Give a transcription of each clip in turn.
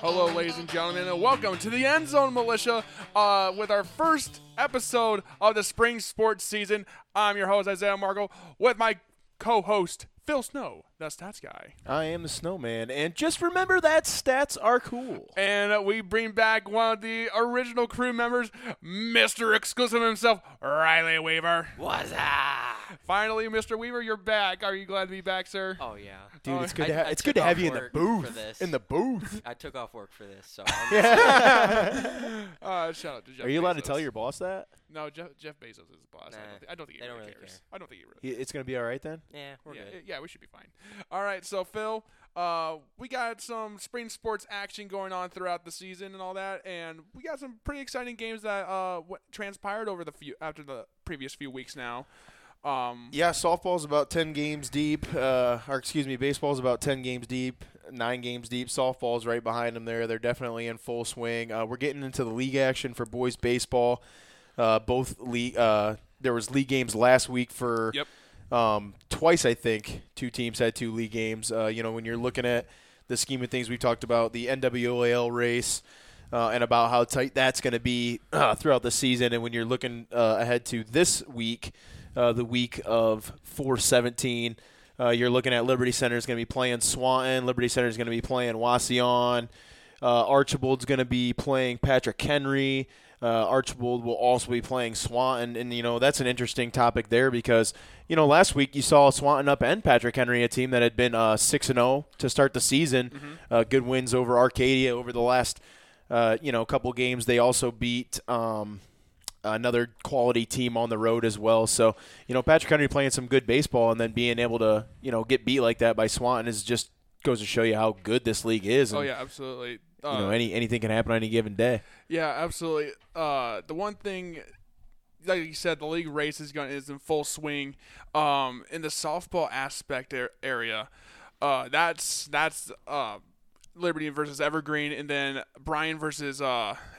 Hello, ladies and gentlemen, and welcome to the End Zone Militia with our first episode of the spring sports season. I'm your host, Isaiah Margo, with my co-host, Phil Snow, the stats guy. I am the snowman, and just remember that stats are cool. And we bring back one of the original crew members, Mr. Exclusive himself, Riley Weaver. What's up? Finally, Mr. Weaver, you're back. Are you glad to be back, sir? Oh, yeah. Dude, it's good to have you in the booth. I took off work for this, so. Shout out to Jeff Bezos. Are you allowed to tell your boss that? No, Jeff Bezos is his boss. Nah, I don't think he really cares. I don't think he really cares. It's going to be all right then? Yeah, we're good. Yeah, we should be fine. All right, so, Phil, we got some spring sports action going on throughout the season and all that, and we got some pretty exciting games that transpired over after the previous few weeks now. Yeah, softball's about 10 games deep. Baseball's about 10 games deep, 9 games deep. Softball's right behind them there. They're definitely in full swing. We're getting into the league action for boys baseball. There was league games last week for twice, I think. Two teams had two league games. When you're looking at the scheme of things, we talked about the NWAL race and about how tight that's going to be throughout the season. And when you're looking ahead to this week, the week of 4/17, you're looking at Liberty Center is going to be playing Swanton. Liberty Center is going to be playing Wauseon. Archibald's going to be playing Patrick Henry. Archibald will also be playing Swanton, and that's an interesting topic there because last week you saw Swanton upend Patrick Henry, a team that had been 6-0 to start the season. Mm-hmm. Good wins over Arcadia over the last couple games. They also beat another quality team on the road as well. So, Patrick Henry playing some good baseball and then being able to, get beat like that by Swanton is just goes to show you how good this league is. And, oh, yeah, absolutely. Anything can happen on any given day. Yeah, absolutely. The one thing, like you said, the league race is in full swing. In the softball aspect area, that's Liberty versus Evergreen, and then Bryan versus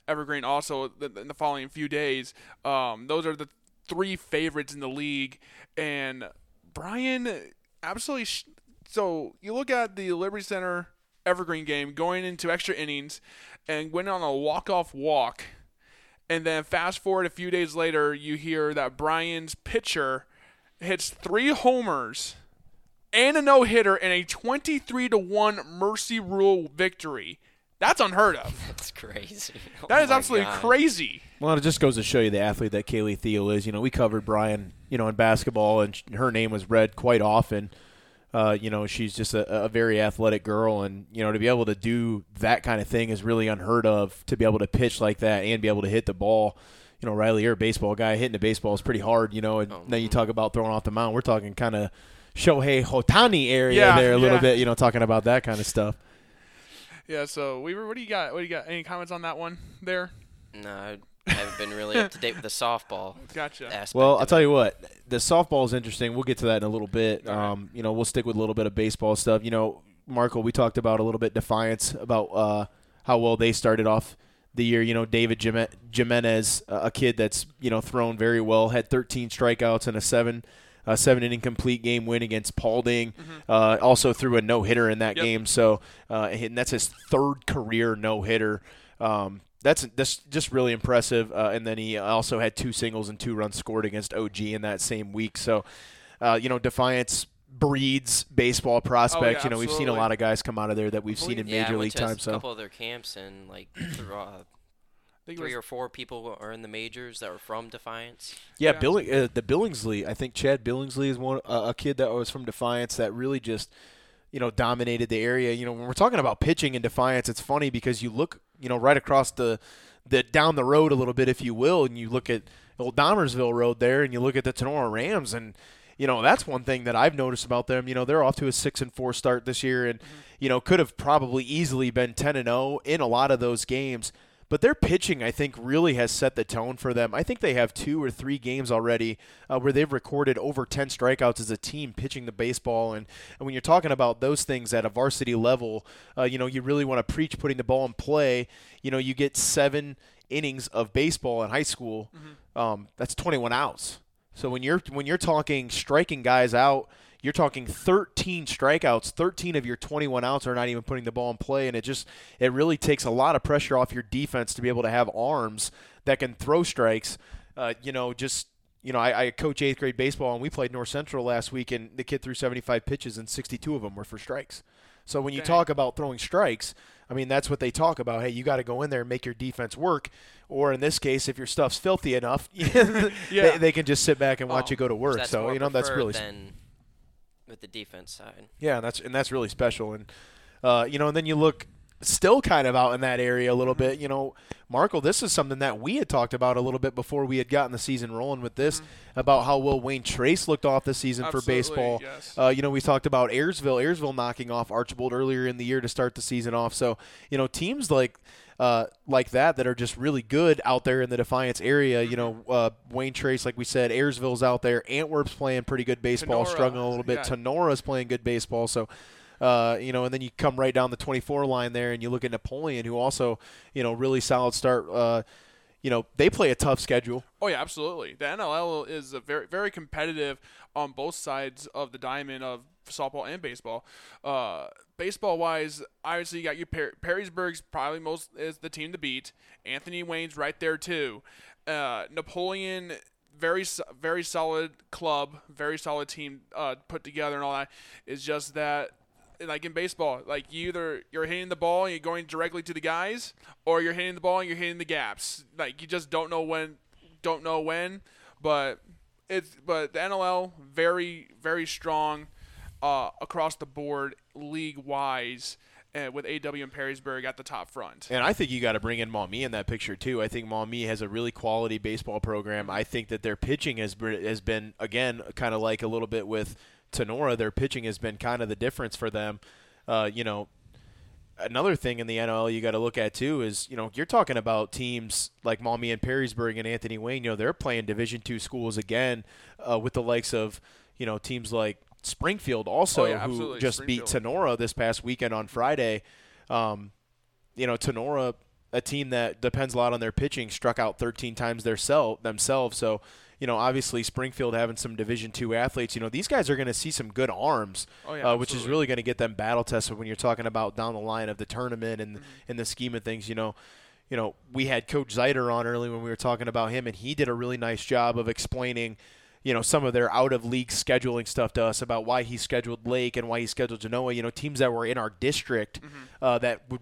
Evergreen also in the following few days. Those are the three favorites in the league, and Bryan absolutely so you look at the Liberty Center Evergreen game going into extra innings and went on a walk-off walk, and then fast forward a few days later, you hear that Bryan's pitcher hits 3 homers and a no-hitter in a 23-1 mercy rule victory. That's unheard of. That's crazy. That is absolutely crazy. Well, it just goes to show you the athlete that Kaylee Thiel is. We covered Bryan, in basketball, and her name was read quite often. She's just a very athletic girl, and, to be able to do that kind of thing is really unheard of, to be able to pitch like that and be able to hit the ball. Riley, you're a baseball guy. Hitting the baseball is pretty hard, and now you talk about throwing off the mound. We're talking kind of Shohei Hotani area little bit, talking about that kind of stuff. Yeah, so Weaver, what do you got? Any comments on that one there? No, I haven't been really up to date with the softball. Gotcha. Aspect. Well, I'll tell you what, the softball is interesting. We'll get to that in a little bit. We'll stick with a little bit of baseball stuff. Marco, we talked about a little bit Defiance about how well they started off the year. David Jimenez, a kid that's thrown very well, had 13 strikeouts and a 7-inning complete game win against Paulding. Mm-hmm. Also threw a no-hitter in that game. So, and that's his 3rd career no-hitter. That's just really impressive. And then he also had 2 singles and 2 runs scored against OG in that same week. So, Defiance breeds baseball prospects. We've seen a lot of guys come out of there that we've seen in major league time. So a couple of their camps and three or 4 people are in the majors that were from Defiance. Yeah, the Billingsley. I think Chad Billingsley is one a kid that was from Defiance that really just, dominated the area. When we're talking about pitching in Defiance, it's funny because you look, right across the down the road a little bit, if you will, and you look at Old Dahmersville Road there, and you look at the Tenora Rams, and that's one thing that I've noticed about them. They're off to a 6-4 start this year, and could have probably easily been 10-0 in a lot of those games. But their pitching, I think, really has set the tone for them. I think they have 2 or 3 games already where they've recorded over 10 strikeouts as a team pitching the baseball. And when you're talking about those things at a varsity level, you really want to preach putting the ball in play. You get 7 innings of baseball in high school. Mm-hmm. That's 21 outs. So when you're talking striking guys out, you're talking 13 strikeouts, 13 of your 21 outs are not even putting the ball in play, and it really takes a lot of pressure off your defense to be able to have arms that can throw strikes. I coach 8th grade baseball, and we played North Central last week, and the kid threw 75 pitches, and 62 of them were for strikes. So when you talk about throwing strikes, I mean, that's what they talk about. Hey, you got to go in there and make your defense work. Or in this case, if your stuff's filthy enough, they can just sit back and watch you go to work. That's so, that's really with the defense side. Yeah, and that's really special. And, and then you look still kind of out in that area a little mm-hmm. bit. You know, Markle, this is something that we had talked about a little bit before we had gotten the season rolling with this, mm-hmm. about how well Wayne Trace looked off this season for baseball. Yes. We talked about Ayersville knocking off Archibald earlier in the year to start the season off. So, teams like that are just really good out there in the Defiance area. Mm-hmm. Wayne Trace, like we said, Ayersville's out there. Antwerp's playing pretty good baseball, Tenora, struggling a little bit. Yeah. Tenora's playing good baseball. So, and then you come right down the 24 line there and you look at Napoleon, who also, really solid start. They play a tough schedule. Oh, yeah, absolutely. The NLL is a very, very competitive on both sides of the diamond of softball and baseball. Baseball-wise, obviously you got your Perrysburg's probably is the team to beat. Anthony Wayne's right there too. Napoleon, very, very solid club, very solid team put together and all that. It's just that, like in baseball, like you're hitting the ball and you're going directly to the guys, or you're hitting the ball and you're hitting the gaps. Like you just don't know when, but the NLL very, very strong across the board league wise. With AW and Perrysburg at the top front. And I think you got to bring in Maumee in that picture, too. I think Maumee has a really quality baseball program. I think that their pitching has been, again, kind of like a little bit with Tenora. Their pitching has been kind of the difference for them. Another thing in the NLL you got to look at, too, is, you're talking about teams like Maumee and Perrysburg and Anthony Wayne. They're playing Division II schools again with the likes of, teams like Springfield also, who just beat Tenora this past weekend on Friday. Tenora, a team that depends a lot on their pitching, struck out 13 times themselves. So, obviously Springfield having some Division II athletes, these guys are going to see some good arms, which is really going to get them battle tested when you're talking about down the line of the tournament and in the scheme of things, we had Coach Zider on early when we were talking about him, and he did a really nice job of explaining some of their out-of-league scheduling stuff to us about why he scheduled Lake and why he scheduled Genoa, teams that were in our district mm-hmm. That would,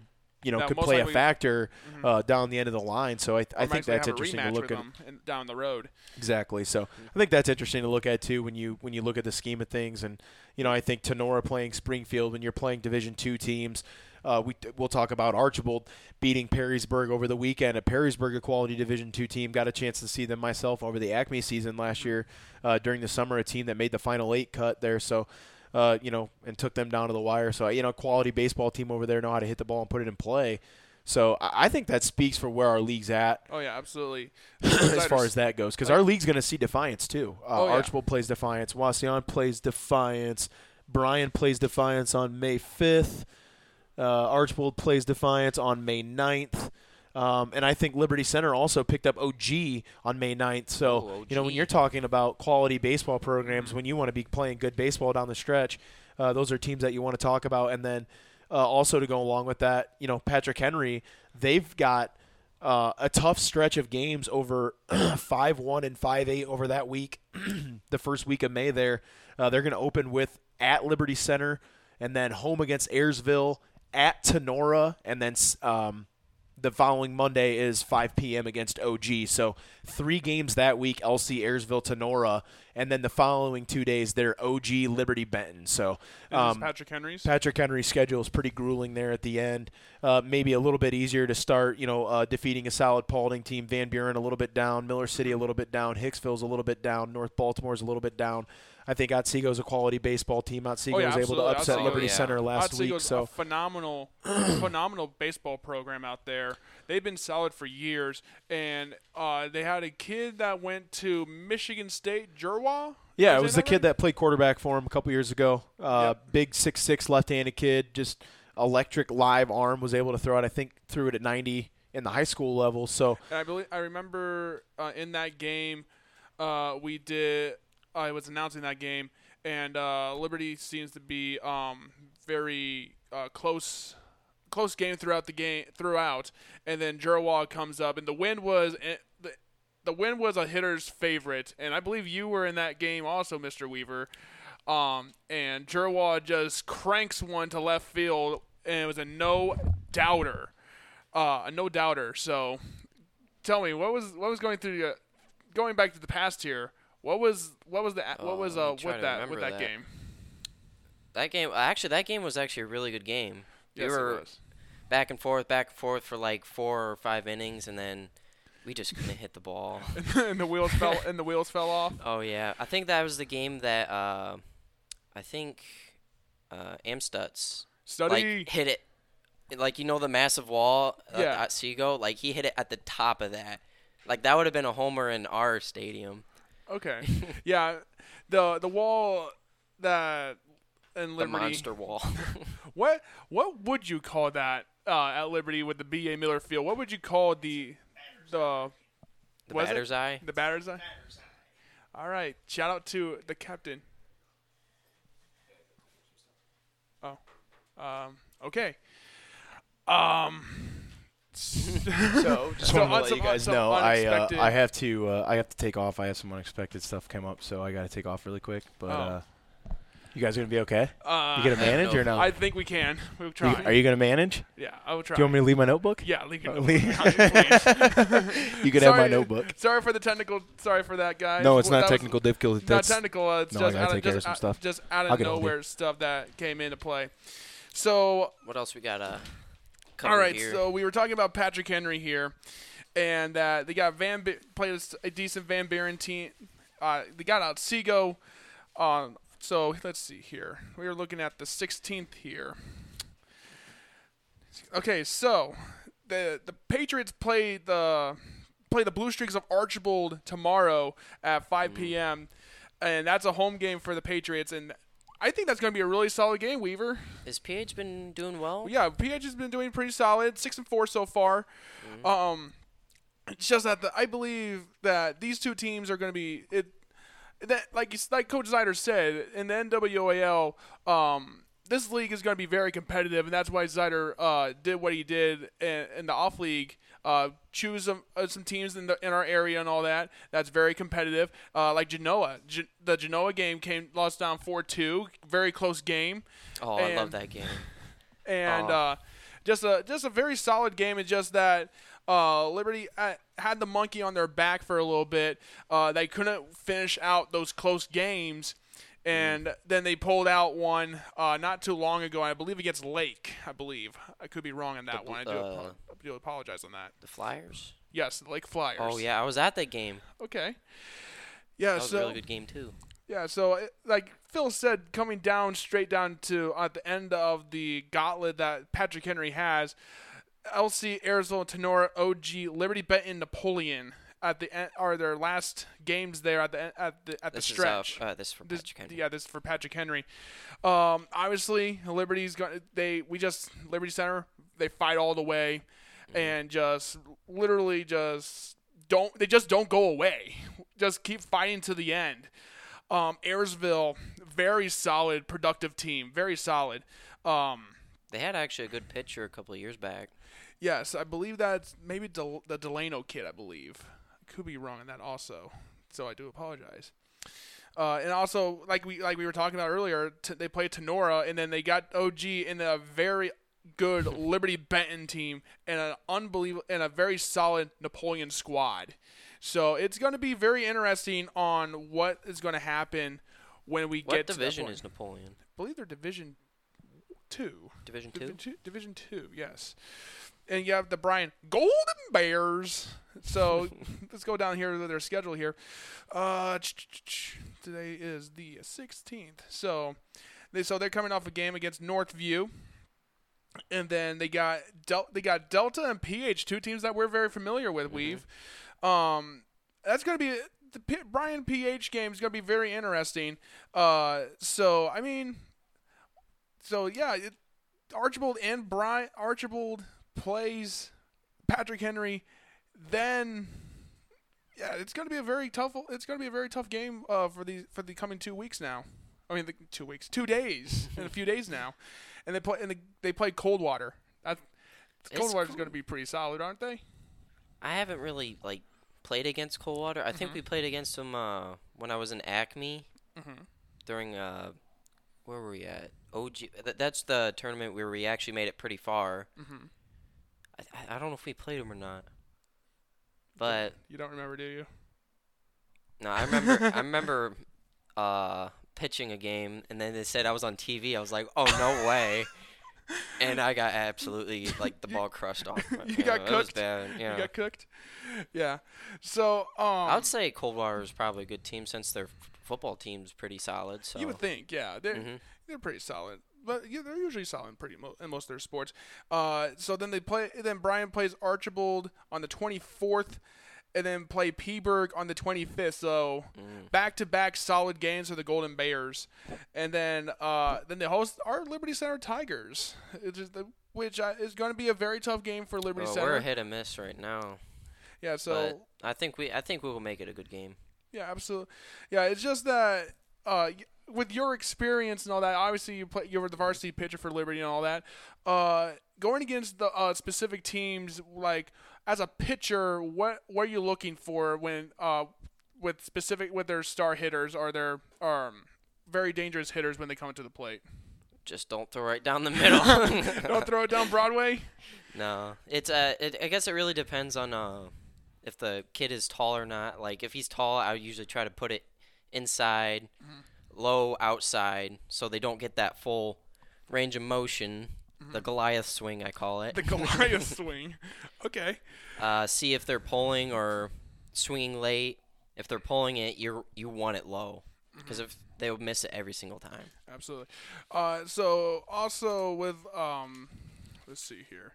could play a factor mm-hmm. Down the end of the line. So I think that's interesting to look at down the road. Exactly. So mm-hmm. I think that's interesting to look at too when you look at the scheme of things. And, I think Tenora playing Springfield, when you're playing Division II teams, we'll talk about Archibald beating Perrysburg over the weekend. A Perrysburg, a quality Division II team, got a chance to see them myself over the Acme season last year during the summer, a team that made the Final Eight cut there. So, and took them down to the wire. So, quality baseball team over there know how to hit the ball and put it in play. So I think that speaks for where our league's at. Oh, yeah, absolutely. as far as that goes, because our league's going to see Defiance too. Archibald plays Defiance. Wasion plays Defiance. Bryan plays Defiance on May 5th. Archibald plays Defiance on May 9th. And I think Liberty Center also picked up OG on May 9th. So, when you're talking about quality baseball programs, when you want to be playing good baseball down the stretch, those are teams that you want to talk about. And then also to go along with that, Patrick Henry, they've got a tough stretch of games over 5-1 and 5-8 over that week, the first week of May there. They're going to open with at Liberty Center and then home against Ayersville, at Tenora, and then the following Monday is 5 p.m. against OG. So 3 games that week, LC, Ayersville, Tenora, and then the following 2 days they're OG, Liberty, Benton. So Patrick Henry's schedule is pretty grueling there at the end. Maybe a little bit easier to start, defeating a solid Paulding team. Van Buren a little bit down, Miller City a little bit down, Hicksville's a little bit down, North Baltimore's a little bit down. I think Otsiego's a quality baseball team. Otsego was able to upset Liberty Center last Otsiego's week. So a phenomenal baseball program out there. They've been solid for years, and they had a kid that went to Michigan State, Jerwa. Yeah, it was the kid that played quarterback for him a couple years ago. Big 6'6", left-handed kid, just electric live arm, was able to throw it. I think threw it at 90 in the high school level. So I remember in that game, it was announcing that game, and Liberty seems to be very close game throughout, and then Jerwa comes up, and the win was a hitter's favorite, and I believe you were in that game also, Mr. Weaver. And Jerwa just cranks one to left field, and it was a no doubter. So, tell me, what was going through you, going back to the past here? What was that game? That game was actually a really good game. Yes, we were back and forth for like 4 or 5 innings, and then we just couldn't hit the ball. And the wheels fell off. Oh yeah, I think that was the game that Amstutz like hit it. Like, you know, the massive wall at Seago? Like, he hit it at the top of that. Like, that would have been a homer in our stadium. Okay. Yeah. The wall that in Liberty. The monster wall. What would you call that at Liberty with the B.A. Miller field? What would you call the batter's eye? The batter's eye? All right. Shout out to the captain. Oh. Okay. So want to let you guys know, I have to take off. I have some unexpected stuff come up, so I got to take off really quick. But you guys are gonna be okay? You gonna manage or no? I think we can. We'll try. Are you gonna manage? Yeah, I will try. Do you want me to leave my notebook? Yeah, leave your notebook. You can have my notebook. Sorry for the technical. Sorry for that, guys. No, it's not technical difficulty. Not technical. It's just out of nowhere stuff that came into play. So what else we got? All right, so we were talking about Patrick Henry here, and they got played a decent Van Buren team. They got out Seago. So let's see here. We were looking at the 16th here. Okay, so the Patriots play the Blue Streaks of Archibald tomorrow at 5 p.m., and that's a home game for the Patriots, and I think that's going to be a really solid game, Weaver. Has PH been doing well? Yeah, PH has been doing pretty solid, 6-4 so far. Mm-hmm. It's just that I believe that these two teams are going to be it. That like Coach Zider said in the NWAL, this league is going to be very competitive, and that's why Zider did what he did in the off league. Choose some teams in our area and all that. That's very competitive. Like Genoa, the Genoa game lost down 4-2, very close game. Oh, I love that game. And just a very solid game. It's just that Liberty had the monkey on their back for a little bit. They couldn't finish out those close games, and then they pulled out one not too long ago. I believe against Lake. I believe I could be wrong on that one. I do apologize on that. The Flyers. Yes, the Lake Flyers. Oh yeah, I was at that game. Okay. Yeah, that was a really good game too. Yeah, so like Phil said, coming down straight down to at the end of the gauntlet that Patrick Henry has, LC Arizona Tenora, OG Liberty, Benton, Napoleon. At the end, are their last games there at the stretch? This is for Patrick Henry. Yeah, this is for Patrick Henry. Obviously, Liberty's going. Liberty Center. They fight all the way, and just don't go away. Just keep fighting to the end. Ayersville, very solid, productive team. Very solid. They had actually a good pitcher a couple of years back. Yes, I believe that's maybe the Delano kid. I believe. Could be wrong on that also, so I do apologize. And also, like we were talking about earlier, they played Tenora, and then they got OG in a very good Liberty Benton team and an unbelievable and a very solid Napoleon squad. So it's going to be very interesting on what is going to happen when we get to division is Napoleon. I believe they're Division 2. Division 2. Division 2. Yes. And you have the Bryan Golden Bears. So let's go down here to their schedule here. Today is the 16th. So they're coming off a game against Northview, and then they got Delta and PH, two teams that we're very familiar with. Weave. That's gonna be the Bryan PH game is gonna be very interesting. Archibald and Bryan Archibald plays Patrick Henry, then it's going to be a very tough game for the coming 2 weeks now. I mean, 2 weeks, 2 days, in a few days now, and they play Coldwater. Coldwater's going to be pretty solid, aren't they? I haven't really played against Coldwater. I think we played against them when I was in Acme during where were we at? OG. That's the tournament where we actually made it pretty far. Mm-hmm. I don't know if we played them or not, but you don't remember, do you? No, I remember. I remember pitching a game, and then they said I was on TV. I was like, "Oh, no way!" And I got absolutely the ball crushed off. You got cooked. It was bad. Yeah. You got cooked. Yeah. So I would say Coldwater is probably a good team since their football team's pretty solid. So you would think, yeah, they're pretty solid. But they're usually solid in most of their sports. So then they play. Then Brian plays Archibald on the 24th, and then play Peaburg on the 25th. So back-to-back solid games for the Golden Bears, and then they host our Liberty Center Tigers, which is going to be a very tough game for Liberty Center. We're a hit and miss right now. Yeah. So but I think we will make it a good game. Yeah, absolutely. Yeah, it's just that. With your experience and all that, obviously you were the varsity pitcher for Liberty and all that. Going against the specific teams, as a pitcher, what are you looking for when with their star hitters or their very dangerous hitters when they come to the plate? Just don't throw right down the middle. Don't throw it down Broadway. No, it's I guess it really depends on if the kid is tall or not. Like if he's tall, I usually try to put it inside. Mm-hmm. Low outside, so they don't get that full range of motion, the Goliath swing, I call it. The Goliath swing. Okay. See if they're pulling or swinging late. If they're pulling it, you want it low because if they would miss it every single time. Absolutely. So also with let's see here.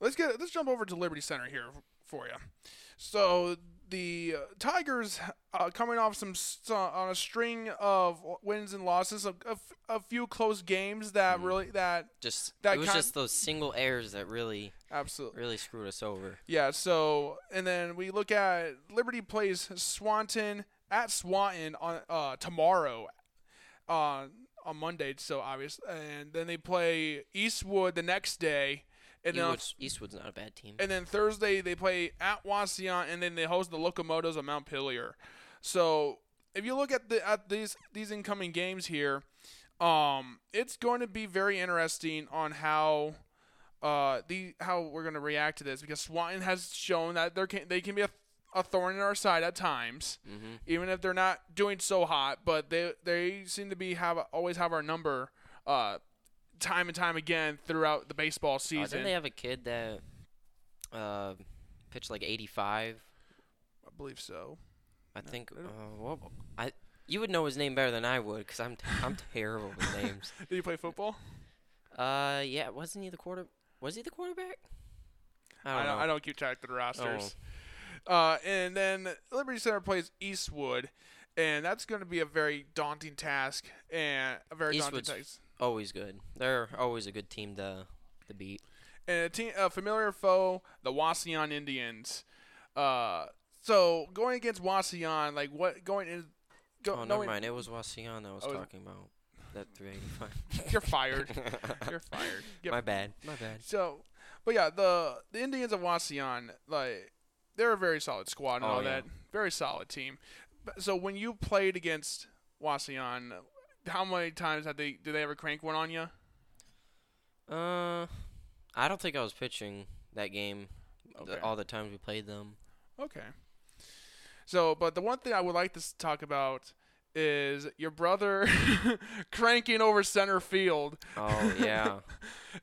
Let's jump over to Liberty Center here for you. So the Tigers coming off on a string of wins and losses, a few close games that really just those single errors that really screwed us over. Yeah. So and then we look at Liberty plays Swanton on tomorrow on Monday. So obviously, and then they play Eastwood the next day. And Eastwood's not a bad team. And then Thursday they play at Wasion, and then they host the Locomotives of Mount Pilier. So if you look at these incoming games here, it's going to be very interesting on how we're going to react to this because Swanton has shown that they can be a thorn in our side at times, even if they're not doing so hot. But they seem to be always have our number. Time and time again throughout the baseball season. Didn't they have a kid that pitched 85? I believe so. I think. You would know his name better than I would because I'm terrible with names. Did you play football? Yeah. Wasn't he the quarterback? Was he the quarterback? I don't know. I don't keep track of the rosters. Oh. And then Liberty Center plays Eastwood, and that's going to be a very daunting task and a very daunting task. Always good. They're always a good team to beat. And a familiar foe, the Wasion Indians. So going against Wasion, never mind. It was Wasion I was talking about. That 385. You're fired. You're fired. Yep. My bad. So, but yeah, the Indians of Wasion, they're a very solid squad and that. Very solid team. So when you played against Wasion, how many times did they ever crank one on you? I don't think I was pitching that game. Okay. All the times we played them. Okay. So, but the one thing I would like to talk about is your brother cranking over center field. Oh yeah.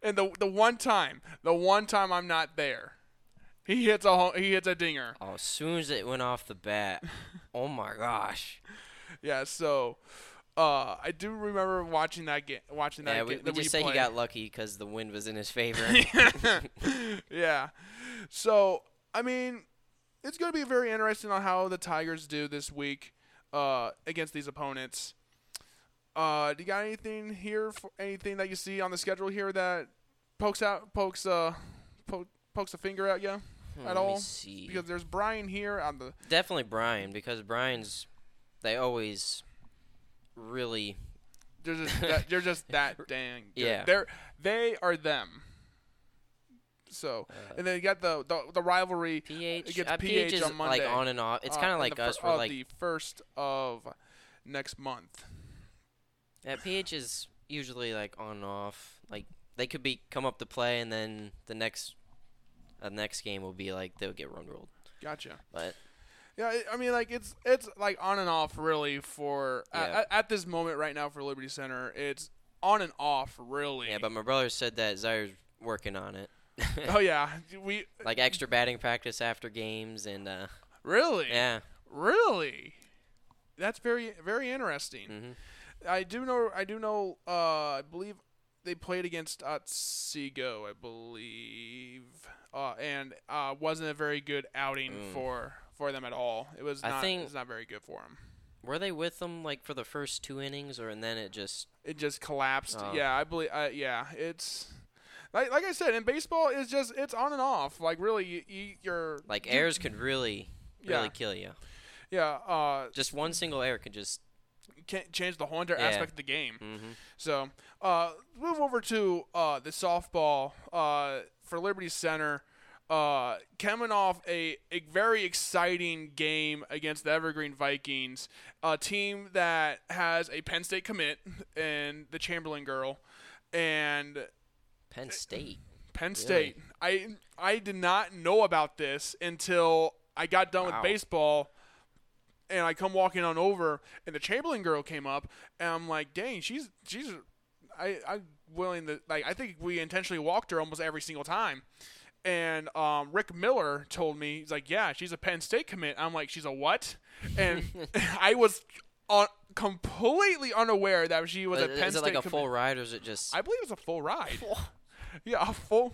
And the one time I'm not there, he hits a dinger. Oh, as soon as it went off the bat. Oh my gosh. Yeah. So. I do remember watching that game. He got lucky because the wind was in his favor. Yeah. So, I mean, it's going to be very interesting on how the Tigers do this week against these opponents. Do you got anything here? Anything that you see on the schedule here that pokes a finger at you at all? Let me see. Because there's Brian here on the. Definitely Brian because Brian's. They always really They're just that dang good. Yeah. They are them. So and then you got the rivalry. PH is on Monday, like on and off. It's kind of like us. We're like the 1st of next month. Yeah, PH is usually like on and off. Like they could be come up to play, and then the next game will be like they'll get run ruled. Gotcha. But yeah, I mean, like it's like on and off really for at this moment right now for Liberty Center. It's on and off really. Yeah, but my brother said that Zider's working on it. Oh yeah, we like extra batting practice after games and really, yeah, really, that's very very interesting. Mm-hmm. I do know. I believe they played against Otsego, I believe, and wasn't a very good outing for them at all. It was not very good for them. Were they with them like for the first 2 innings, and then it just collapsed? Oh. Yeah, I believe. It's. Like I said, in baseball, it's on and off. Like, really, you're... Like, errors could really kill you. Yeah. Just one single error could just... Can't change the whole entire aspect of the game. Mm-hmm. So, move over to the softball for Liberty Center. Coming off a very exciting game against the Evergreen Vikings, a team that has a Penn State commit and the Chamberlain girl, and... Penn State. Really? I did not know about this until I got done with baseball, and I come walking on over, and the Chamberlain girl came up, and I'm like, dang, she's. I'm willing to like. I think we intentionally walked her almost every single time, and Rick Miller told me he's like, yeah, she's a Penn State commit. I'm like, she's a what? And I was completely unaware that she was at Penn State. Is it like a full ride, or is it just? I believe it's a full ride. Yeah, a full.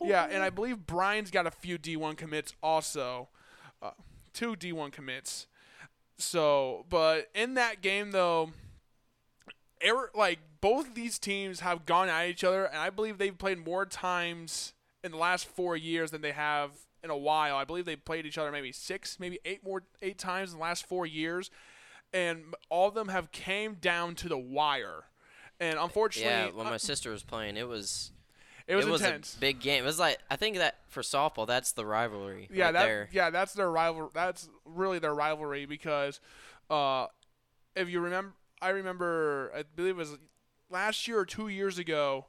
Yeah, and I believe Brian's got a few D1 commits also, 2 D1 commits. So, but in that game though, like both these teams have gone at each other, and I believe they've played more times in the last 4 years than they have in a while. I believe they played each other maybe 6, maybe 8 times in the last 4 years. And all of them have came down to the wire, and unfortunately, when my sister was playing, it was intense. A big game. It was like I think that for softball, that's the rivalry. Yeah, right there. Yeah, that's their rival. That's really their rivalry because, if you remember, I believe it was last year or 2 years ago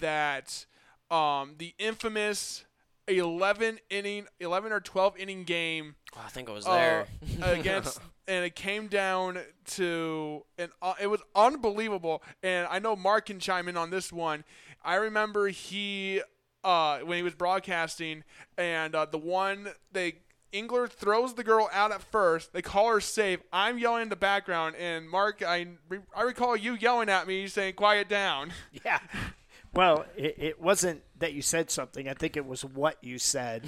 that the infamous 11 or 12 inning game. Oh, I think I was there against. And it came down to – it was unbelievable. And I know Mark can chime in on this one. I remember he when he was broadcasting, and the one Engler throws the girl out at first. They call her safe. I'm yelling in the background. And, Mark, I recall you yelling at me saying, quiet down. Yeah. Well, it wasn't that you said something. I think it was what you said.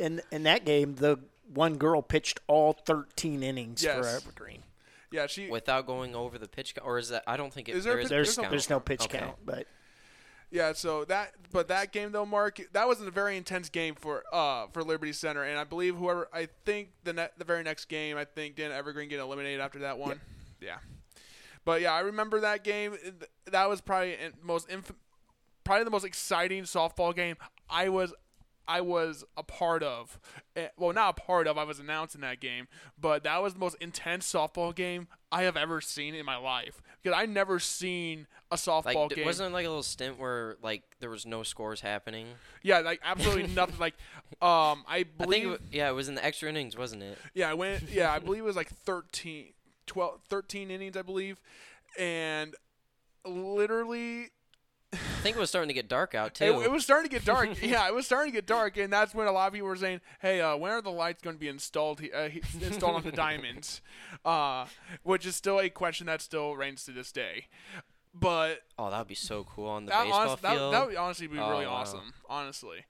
In that game, the – one girl pitched all 13 innings for Evergreen. Yeah, she without going over the pitch count, or is that? I don't think there's no pitch count, but yeah. So that game though, Mark, that was a very intense game for Liberty Center, and I believe the very next game, I think didn't Evergreen get eliminated after that one. Yeah. But yeah, I remember that game. That was probably the most exciting softball game I was a part of. Well, not a part of. I was announcing that game. But that was the most intense softball game I have ever seen in my life. Because I never seen a softball game. Wasn't there like a little stint where like there was no scores happening? Yeah, like absolutely nothing. Like, it was in the extra innings, wasn't it? Yeah, I believe it was like 13 innings, I believe. And literally... I think it was starting to get dark out, too. It was starting to get dark. Yeah, it was starting to get dark, and that's when a lot of people were saying, hey, when are the lights going to be installed on the diamonds? Which is still a question that still reigns to this day. But that would be so cool on the baseball field. That would honestly be really awesome, honestly.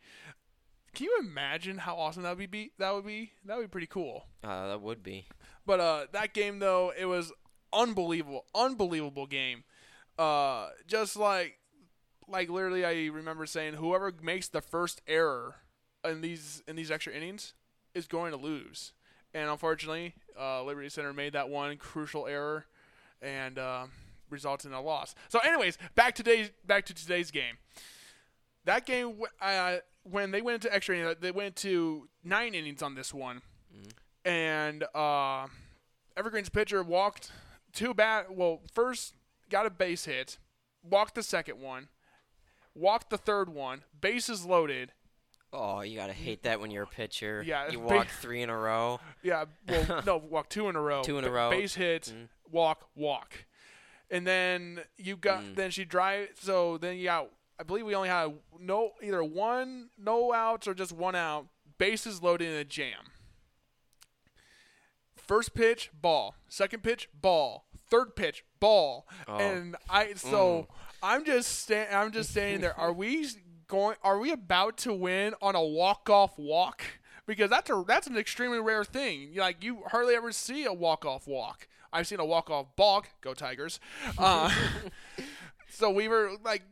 Can you imagine how awesome that would be? That would be pretty cool. That would be. But that game, though, it was unbelievable game. Just like... Like literally, I remember saying, whoever makes the first error in these extra innings is going to lose. And unfortunately, Liberty Center made that one crucial error, and results in a loss. So, anyways, back to today's game. That game, when they went into extra innings, they went to 9 innings on this one, and Evergreen's pitcher walked two bat. Well, first got a base hit, walked the second one, walked the third one, bases loaded. Oh, you got to hate that when you're a pitcher. Yeah, you walk three in a row. Yeah, well, no, walk two in a row. Two in a row. Base hit, walk. And then you got – then she drive – so then you got – I believe we only had no outs or just one out. Bases loaded in a jam. First pitch, ball. Second pitch, ball. Third pitch, ball. Oh. And I'm just standing there. Are we – are we about to win on a walk-off walk? Because that's an extremely rare thing. Like, you hardly ever see a walk-off walk. I've seen a walk-off balk. Go Tigers. So we were like,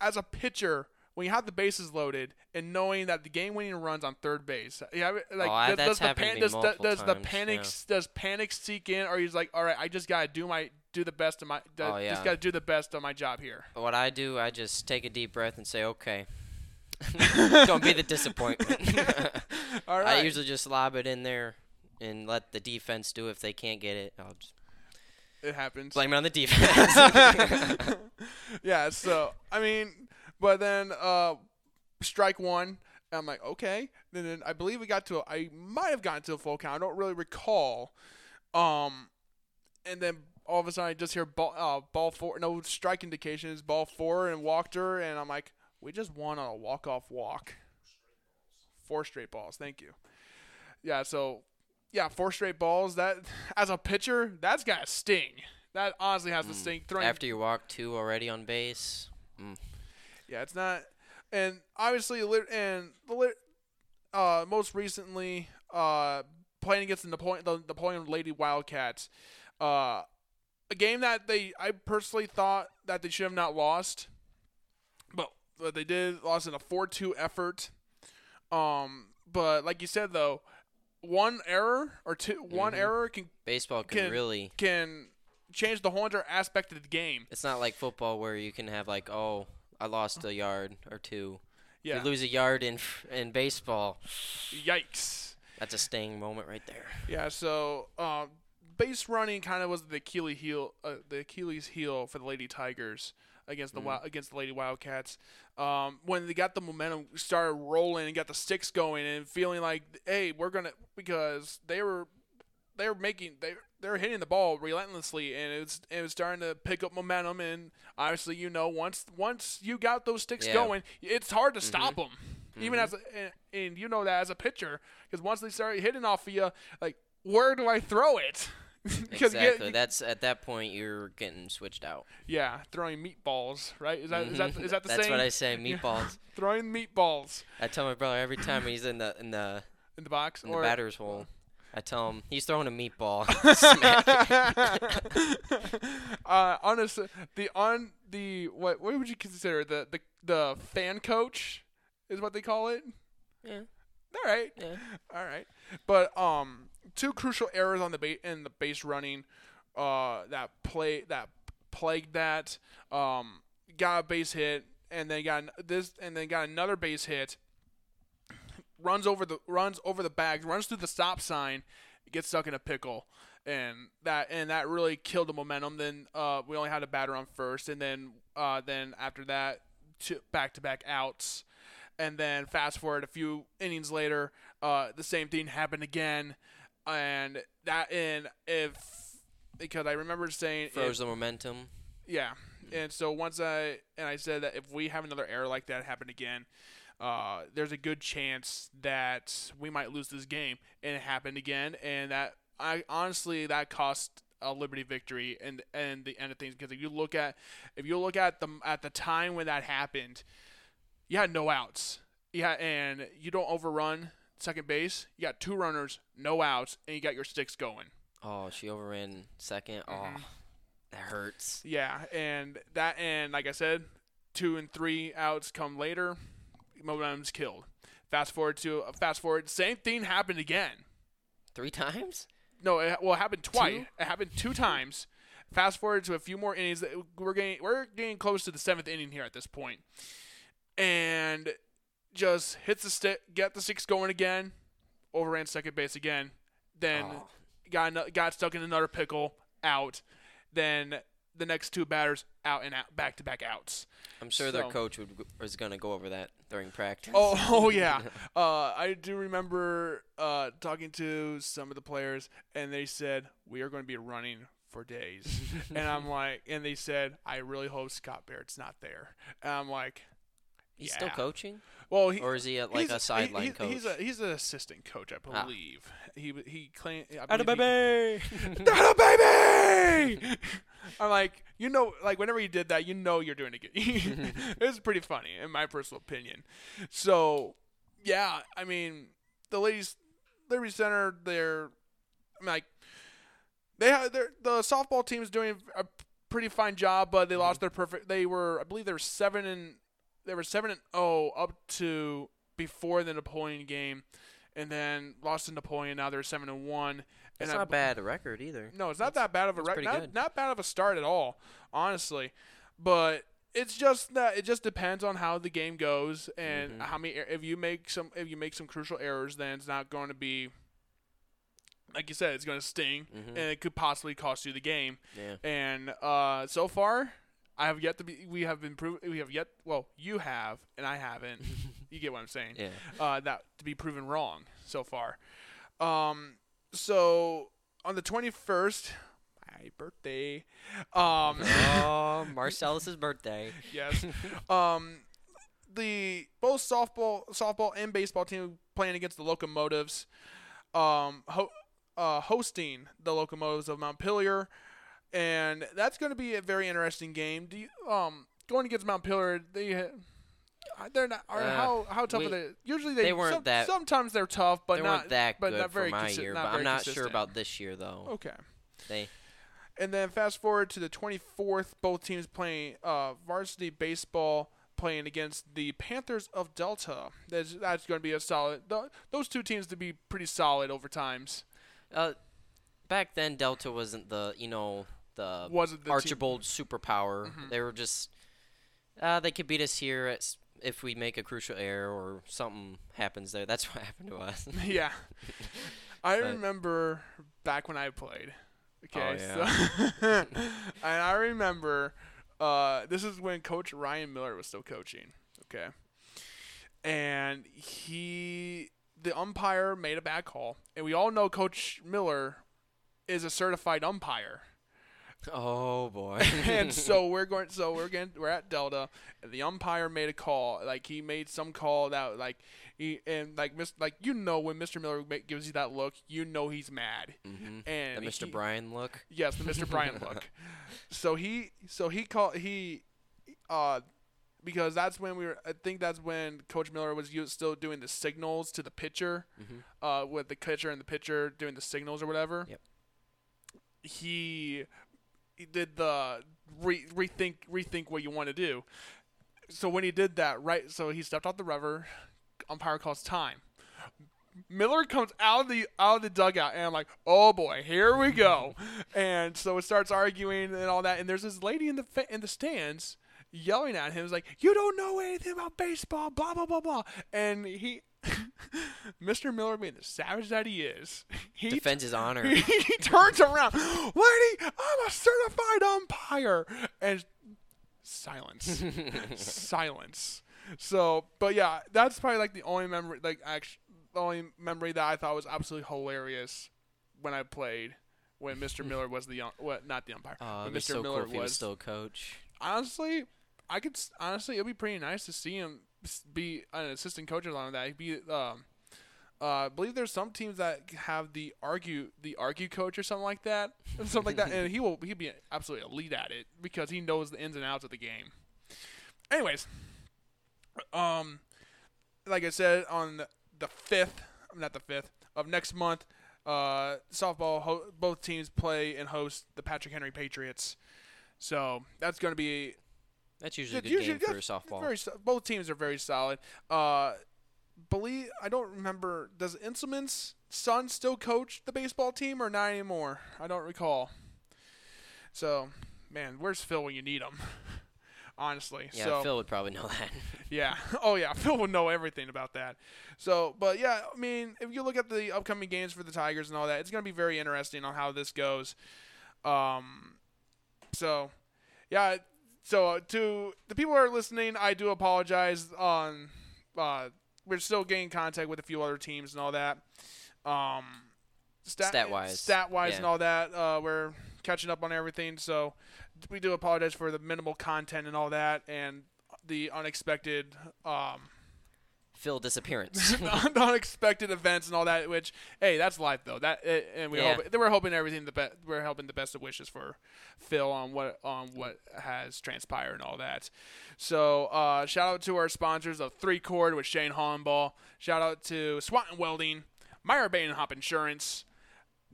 as a pitcher, when you have the bases loaded and knowing that the game-winning run's on third base, does panic seek in, or he's like, all right, I just gotta do the best of my job here. What I do, I just take a deep breath and say, okay. Don't be the disappointment. All right. I usually just lob it in there and let the defense do it. If they can't get it, I'll just. It happens. Blame it on the defense. Yeah. So I mean. But then strike one, and I'm like, okay. And then I believe I might have gotten to a full count. I don't really recall. And then all of a sudden I just hear ball four. No strike indications, ball four, and walked her. And I'm like, we just won on a walk-off walk. 4 straight balls. Thank you. Yeah, so, 4 straight balls. That, as a pitcher, that's got to sting. That honestly has to sting. After you walk 2 already on base. Yeah, it's not, and obviously, most recently, playing against the Napoleon Lady Wildcats, a game that I personally thought that they should have not lost, but they did, lost in a 4-2 effort. But like you said though, one error or two, one error can baseball can really change the whole entire aspect of the game. It's not like football where you can have like, oh, I lost a yard or two. Yeah. You lose a yard in baseball. Yikes. That's a sting moment right there. Yeah, so base running kind of was the Achilles heel for the Lady Tigers against the Lady Wildcats. When they got the momentum, started rolling and got the sticks going and feeling like, hey, we're going to – because they're hitting the ball relentlessly, and it was starting to pick up momentum. And obviously, once you got those sticks going, it's hard to stop them. Even as and you know that as a pitcher, because once they start hitting off of you, like, where do I throw it? Exactly. That's at that point you're getting switched out. Yeah, throwing meatballs. Right? Is that the same? That's what I say. Meatballs. Throwing meatballs. I tell my brother every time he's in the box or the batter's hole. I tell him he's throwing a meatball. Honestly, what would you consider the fan coach is what they call it? Yeah. All right. Yeah. All right. But 2 crucial errors on in the base running, that plagued that. Got a base hit and then got another base hit. Runs over the bag, runs through the stop sign, gets stuck in a pickle, and that really killed the momentum. Then we only had a batter on first, and then after that, 2 back-to-back outs, and then fast forward a few innings later, the same thing happened again, because I remember saying froze the momentum. Yeah, and so once I said that if we have another error like that happen again. There's a good chance that we might lose this game, and it happened again. And that cost a Liberty victory and the end of things, because if you look at the time when that happened, you had no outs. Yeah, and you don't overrun second base. You got 2 runners, no outs, and you got your sticks going. Oh, she overran second. Mm-hmm. Oh, that hurts. Yeah, and like I said, 2 and 3 outs come later. Momentum's killed. Fast forward, same thing happened again. 3 times? No, it happened twice. Two? It happened two times. Fast forward to a few more innings. We're getting close to the seventh inning here at this point, and just hits the stick, get the six going again, overran second base again, then got stuck in another pickle, out. Then the next two batters out and out, back-to-back outs. I'm sure their coach was going to go over that during practice. Oh yeah. I do remember talking to some of the players, and they said, we are going to be running for days. And I'm like, and they said, I really hope Scott Barrett's not there. And I'm like, he's still coaching? Well, or is he a sideline coach? He's an assistant coach, I believe. He claimed. Atta baby! Atta baby! I'm like, whenever you did that, you're doing it good. It was pretty funny, in my personal opinion. So, yeah, I mean, the Liberty Center, the softball team is doing a pretty fine job, but they lost their perfect. I believe they were 7-0 up to before the Napoleon game, and then lost to Napoleon. Now they're 7-1. It's not bad a record either. No, it's not that bad of a record. Not bad of a start at all, honestly. But it's just that it just depends on how the game goes and how many. If you make some crucial errors, then it's not going to be. Like you said, it's going to sting, and it could possibly cost you the game. Yeah. And so far, I have yet to be. We have been proven. We have yet. Well, you have, and I haven't. You get what I'm saying? Yeah. That to be proven wrong so far. So on the 21st, my birthday. Marcellus's birthday. Yes. The both softball and baseball team playing against the Locomotives. Hosting the Locomotives of Montpelier, and that's going to be a very interesting game. Do you, going against Montpelier, they're not. How tough are they? Usually they weren't that. Sometimes they're tough, but not that good. But not very consistent. I'm not sure about this year though. Okay. And then fast forward to the 24th. Both teams playing varsity baseball. Playing against the Panthers of Delta. That's going to be a solid. Those two teams to be pretty solid over times. Back then, Delta wasn't the Archibald team. Superpower. Mm-hmm. They were just they could beat us here if we make a crucial error or something happens there. That's what happened to us. Yeah, I remember back when I played. Okay, so and I remember. This is when Coach Ryan Miller was still coaching, okay? And the umpire made a bad call. And we all know Coach Miller is a certified umpire. Oh, boy. And so we're at Delta, and the umpire made a call. Like, he made some call that, like, when Mr. Miller gives you that look, he's mad. Mm-hmm. And the Mr. Bryan look? Yes, the Mr. Bryan look. So he called because that's when I think that's when Coach Miller was still doing the signals to the pitcher, with the catcher and the pitcher doing the signals or whatever. Yep. He did the rethink what you want to do. So when he did that, right, so he stepped off the rubber, umpire calls time. Miller comes out of the dugout, and I'm like, oh boy, here we go. And so it starts arguing and all that, and there's this lady in the stands yelling at him, it's like, you don't know anything about baseball, blah blah blah blah. And he, Mr. Miller, being the savage that he is, he defends his honor. He turns around, lady, I'm a certified umpire, and silence, silence. So, but yeah, that's probably the only memory that I thought was absolutely hilarious when I played, when Mr. Miller was not the umpire. But Mr. So Miller cool if he was still coach. Honestly, it'd be pretty nice to see him be an assistant coach along with that. He'd be, I believe there's some teams that have the argue coach or something like that, and he'd be absolutely elite at it because he knows the ins and outs of the game. Anyways, like I said, on the 5th of next month, softball, both teams play and host the Patrick Henry Patriots. So that's going to be – That's usually a good game for softball. Both teams are very solid. I don't remember – does Inselman's son still coach the baseball team or not anymore? I don't recall. So, man, where's Phil when you need him? Honestly. Yeah, so, Phil would probably know that. Yeah. Oh, yeah. Phil would know everything about that. So, but, yeah, I mean, if you look at the upcoming games for the Tigers and all that, it's going to be very interesting on how this goes. So, yeah. So, to the people who are listening, I do apologize. We're still getting in contact with a few other teams and all that. Stat-wise, yeah. And all that. We're catching up on everything, so we do apologize for the minimal content and all that, and the unexpected Phil disappearance, unexpected events and all that. Which, hey, that's life though. We're hoping everything the best. We're hoping the best of wishes for Phil on what has transpired and all that. So shout out to our sponsors of Three Chord with Shane Hollenbaugh. Shout out to SWAT and Welding, Meyer Bain and Hop Insurance.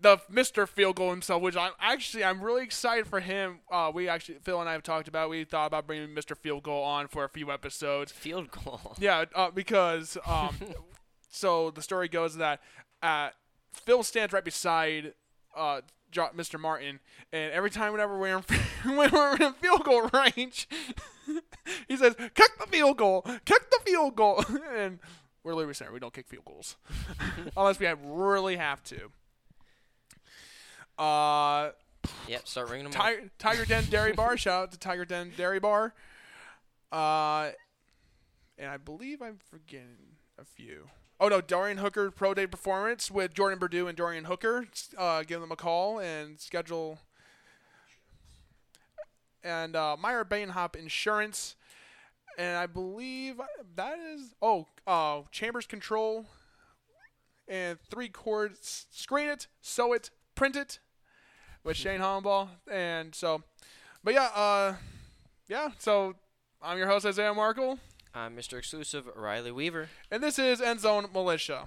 The Mr. Field Goal himself, which I'm really excited for him. Phil and I have talked about. We thought about bringing Mr. Field Goal on for a few episodes. Field Goal. Yeah, because so the story goes that Phil stands right beside Mr. Martin, and every time whenever we're in field goal range, he says, "Kick the field goal! Kick the field goal!" And we're literally saying we don't kick field goals unless we really have to. Yep, start ringing them up. Tiger Den Dairy Bar. Shout out to Tiger Den Dairy Bar. And I believe I'm forgetting a few. Oh, no, Dorian Hooker Pro Day Performance with Jordan Berdue and Dorian Hooker. Give them a call and schedule. And Meyer Bainhop Insurance. And I believe that is – Chambers Control and Three Chords. Screen it, sew it, print it. With Shane Hollenbaugh, and so, but yeah, so I'm your host, Isaiah Markle. I'm Mr. Exclusive, Riley Weaver. And this is End Zone Militia.